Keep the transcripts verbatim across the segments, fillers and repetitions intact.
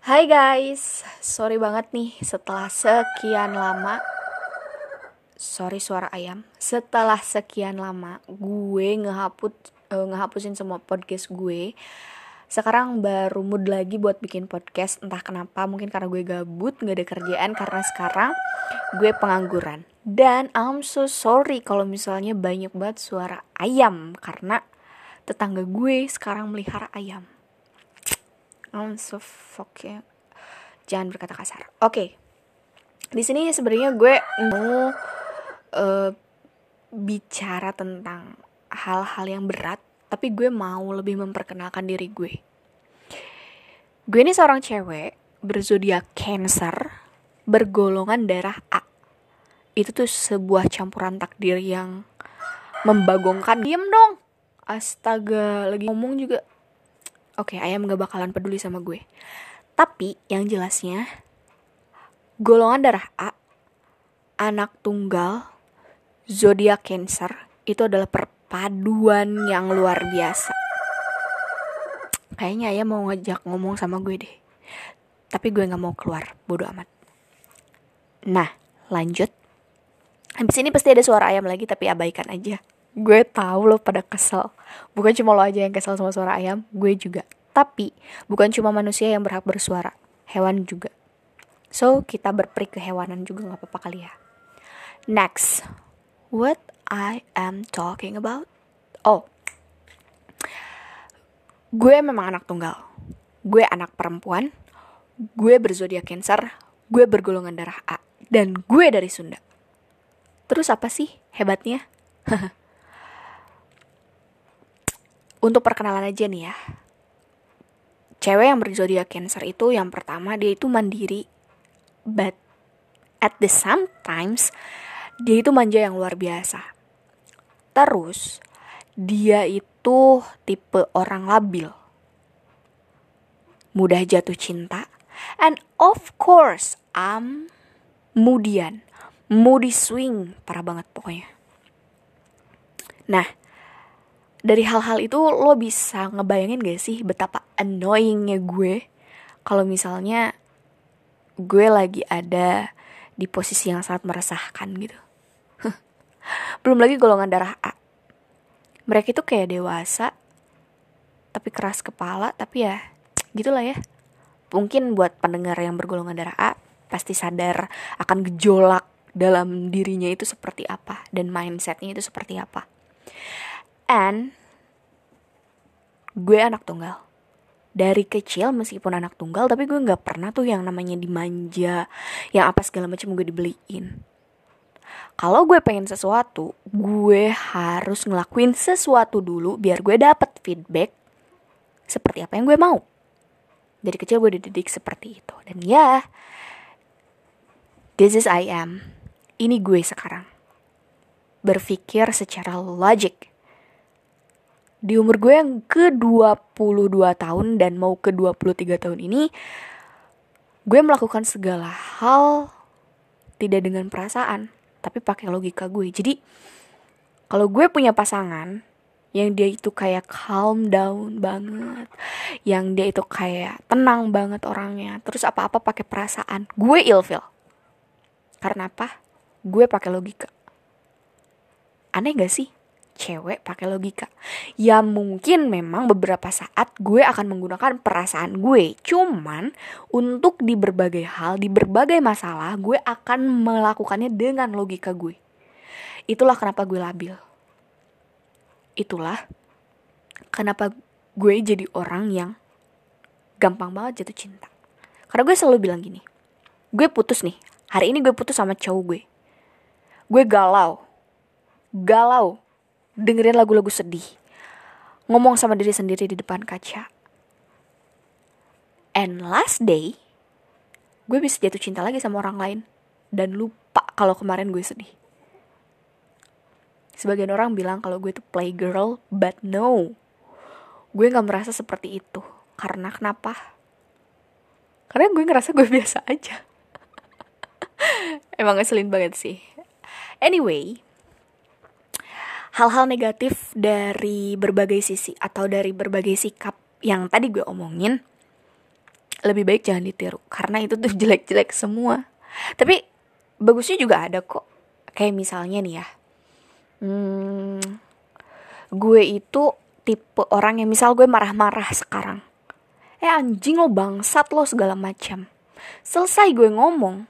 Hai guys, sorry banget nih setelah sekian lama Sorry suara ayam Setelah sekian lama gue ngehapus, uh, ngehapusin semua podcast gue. Sekarang baru mood lagi buat bikin podcast, entah kenapa, mungkin karena gue gabut, gak ada kerjaan, karena sekarang gue pengangguran. Dan I'm so sorry kalau misalnya banyak banget suara ayam, karena tetangga gue sekarang melihara ayam. I'm so fucking, jangan berkata kasar. Oke, okay. Di sini sebenarnya gue mau uh, bicara tentang hal-hal yang berat, tapi gue mau lebih memperkenalkan diri gue. Gue ini seorang cewek berzodiak Cancer, bergolongan darah A. Itu tuh sebuah campuran takdir yang membagongkan. Diem dong, astaga, lagi ngomong juga. Oke, okay, ayam gak bakalan peduli sama gue. Tapi yang jelasnya, golongan darah A, anak tunggal, zodiak Cancer, itu adalah perpaduan yang luar biasa. Kayaknya ayam mau ngajak ngomong sama gue deh, tapi gue gak mau keluar, bodo amat. Nah, lanjut. Habis ini pasti ada suara ayam lagi, tapi abaikan aja. Gue tahu lo pada kesel. Bukan cuma lo aja yang kesel sama suara ayam, gue juga. Tapi bukan cuma manusia yang berhak bersuara, hewan juga. So, kita berperi kehewanan juga gak apa-apa kali ya. Next, what I am talking about? Oh, gue memang anak tunggal. Gue anak perempuan. Gue berzodiak Cancer. Gue bergolongan darah A. Dan gue dari Sunda. Terus apa sih hebatnya? Untuk perkenalan aja nih ya, cewek yang berzodiak Cancer itu yang pertama dia itu mandiri, but at the same times dia itu manja yang luar biasa. Terus dia itu tipe orang labil, mudah jatuh cinta, and of course am mudian, moody swing, parah banget pokoknya. Nah, dari hal-hal itu lo bisa ngebayangin gak sih betapa annoyingnya gue kalau misalnya gue lagi ada di posisi yang sangat meresahkan gitu. Belum lagi golongan darah A. Mereka itu kayak dewasa, tapi keras kepala, tapi ya gitulah ya. Mungkin buat pendengar yang bergolongan darah A pasti sadar akan gejolak dalam dirinya itu seperti apa dan mindsetnya itu seperti apa. And gue anak tunggal. Dari kecil meskipun anak tunggal, tapi gue gak pernah tuh yang namanya dimanja, yang apa segala macam gue dibeliin. Kalau gue pengen sesuatu, gue harus ngelakuin sesuatu dulu biar gue dapet feedback seperti apa yang gue mau. Dari kecil gue dididik seperti itu. Dan ya, yeah, this is I am. Ini gue sekarang, berpikir secara logik. Di umur gue yang ke dua puluh dua tahun dan mau ke dua puluh tiga tahun ini, gue melakukan segala hal tidak dengan perasaan, tapi pakai logika gue. Jadi, kalau gue punya pasangan yang dia itu kayak calm down banget, yang dia itu kayak tenang banget orangnya, terus apa-apa pakai perasaan, gue ilfil. Karena apa? Gue pakai logika. Aneh gak sih? Cewek pakai logika. Ya mungkin memang beberapa saat gue akan menggunakan perasaan gue, cuman untuk di berbagai hal, di berbagai masalah, gue akan melakukannya dengan logika gue. Itulah kenapa gue labil. Itulah kenapa gue jadi orang yang gampang banget jatuh cinta. Karena gue selalu bilang gini, gue putus nih, hari ini gue putus sama cowok gue. Gue galau. Galau. Dengerin lagu-lagu sedih, ngomong sama diri sendiri di depan kaca. And last day, gue bisa jatuh cinta lagi sama orang lain dan lupa kalau kemarin gue sedih. Sebagian orang bilang kalau gue tuh playgirl, but no, gue gak merasa seperti itu. Karena kenapa? Karena gue ngerasa gue biasa aja. Emang ngeselin banget sih. Anyway, hal-hal negatif dari berbagai sisi atau dari berbagai sikap yang tadi gue omongin lebih baik jangan ditiru, karena itu tuh jelek-jelek semua. Tapi bagusnya juga ada kok. Kayak misalnya nih ya, hmm, gue itu tipe orang yang misal gue marah-marah sekarang, eh anjing lo, bangsat lo, segala macam. Selesai gue ngomong,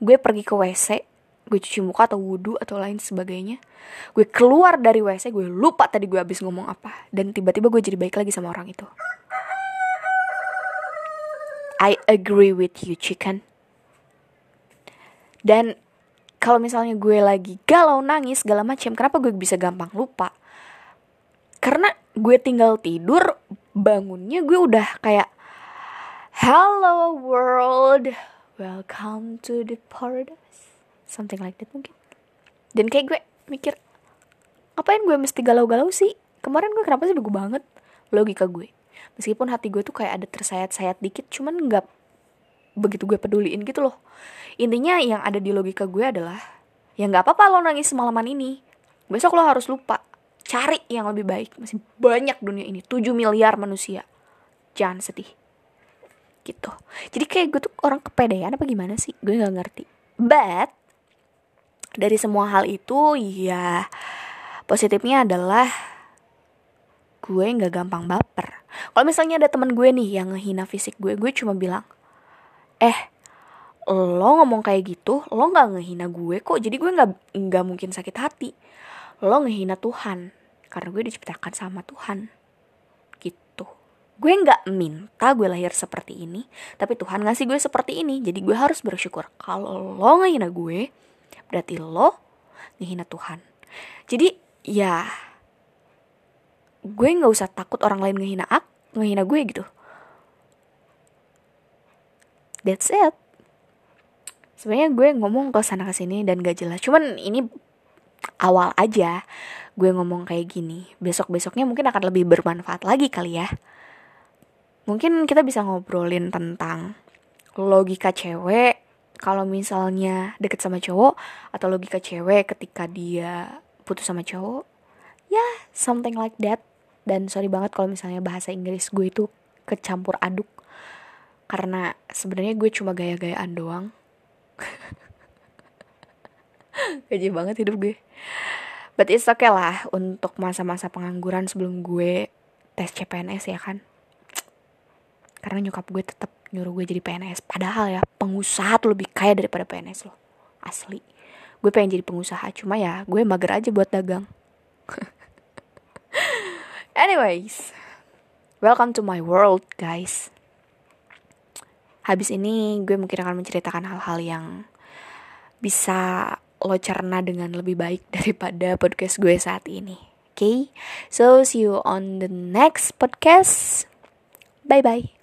gue pergi ke W C, gue cuci muka atau wudu atau lain sebagainya. Gue keluar dari W C, gue lupa tadi gue habis ngomong apa. Dan tiba-tiba gue jadi baik lagi sama orang itu. I agree with you, chicken. Dan kalau misalnya gue lagi galau, nangis, segala macam, kenapa gue bisa gampang lupa? Karena gue tinggal tidur, bangunnya gue udah kayak, hello world, welcome to the paradise. Something like that mungkin. Dan kayak gue mikir, apain gue mesti galau-galau sih? Kemarin gue kenapa sih bego banget? Logika gue. Meskipun hati gue tuh kayak ada tersayat-sayat dikit, cuman gak begitu gue peduliin gitu loh. Intinya yang ada di logika gue adalah, ya gak apa-apa lo nangis semalaman ini, besok lo harus lupa. Cari yang lebih baik. Masih banyak dunia ini, tujuh miliar manusia. Jangan sedih. Gitu. Jadi kayak gue tuh orang kepedean apa gimana sih? Gue gak ngerti. But dari semua hal itu, ya positifnya adalah gue gak gampang baper. Kalau misalnya ada teman gue nih yang ngehina fisik gue, gue cuma bilang, eh, lo ngomong kayak gitu, lo gak ngehina gue kok, jadi gue gak, gak mungkin sakit hati. Lo ngehina Tuhan, karena gue diciptakan sama Tuhan. Gitu. Gue gak minta gue lahir seperti ini, tapi Tuhan ngasih gue seperti ini, jadi gue harus bersyukur. Kalau lo ngehina gue, berarti lo ngehina Tuhan. Jadi ya, gue gak usah takut orang lain ngehina aku, ngehina gue gitu. That's it. Sebenarnya gue ngomong ke sana kesini dan gak jelas, cuman ini awal aja gue ngomong kayak gini. Besok-besoknya mungkin akan lebih bermanfaat lagi kali ya. Mungkin kita bisa ngobrolin tentang logika cewek kalau misalnya deket sama cowok, atau logika cewek ketika dia putus sama cowok. Ya, yeah, something like that. Dan sorry banget kalau misalnya bahasa Inggris gue itu kecampur aduk, karena sebenarnya gue cuma gaya-gayaan doang. Gaji banget hidup gue. But it's okay lah untuk masa-masa pengangguran sebelum gue tes C P N S ya kan. Karena nyokap gue tetap nyuruh gue jadi P N S. Padahal ya, pengusaha tuh lebih kaya daripada P N S loh. Asli. Gue pengen jadi pengusaha, cuma ya gue mager aja buat dagang. Anyways, welcome to my world, guys. Habis ini gue mungkin akan menceritakan hal-hal yang bisa lo cerna dengan lebih baik daripada podcast gue saat ini. Oke? Okay? So, see you on the next podcast. Bye-bye.